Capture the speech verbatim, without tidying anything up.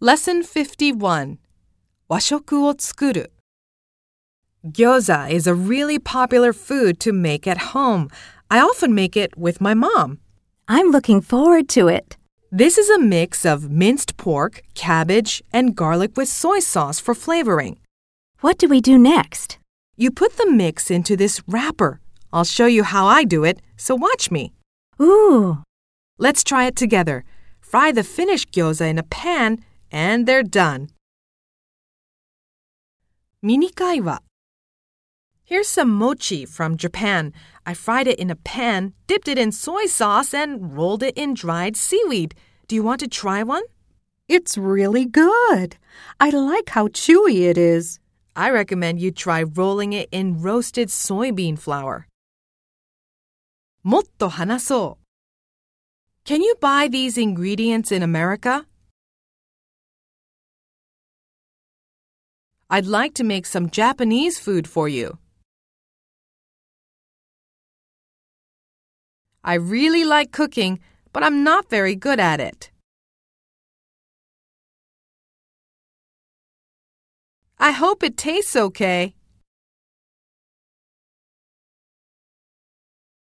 Lesson fifty-one. 和食を作る Gyoza is a really popular food to make at home. I often make it with my mom. I'm looking forward to it. This is a mix of minced pork, cabbage, and garlic with soy sauce for flavoring. What do we do next? You put the mix into this wrapper. I'll show you how I do it, so watch me. Ooh! Let's try it together. Fry the finished gyoza in a pan.And they're done. Mini Kaiwa. Here's some mochi from Japan. I fried it in a pan, dipped it in soy sauce, and rolled it in dried seaweed. Do you want to try one? It's really good. I like how chewy it is. I recommend you try rolling it in roasted soybean flour. Motto hanasou. Can you buy these ingredients in America?I'd like to make some Japanese food for you. I really like cooking, but I'm not very good at it. I hope it tastes okay.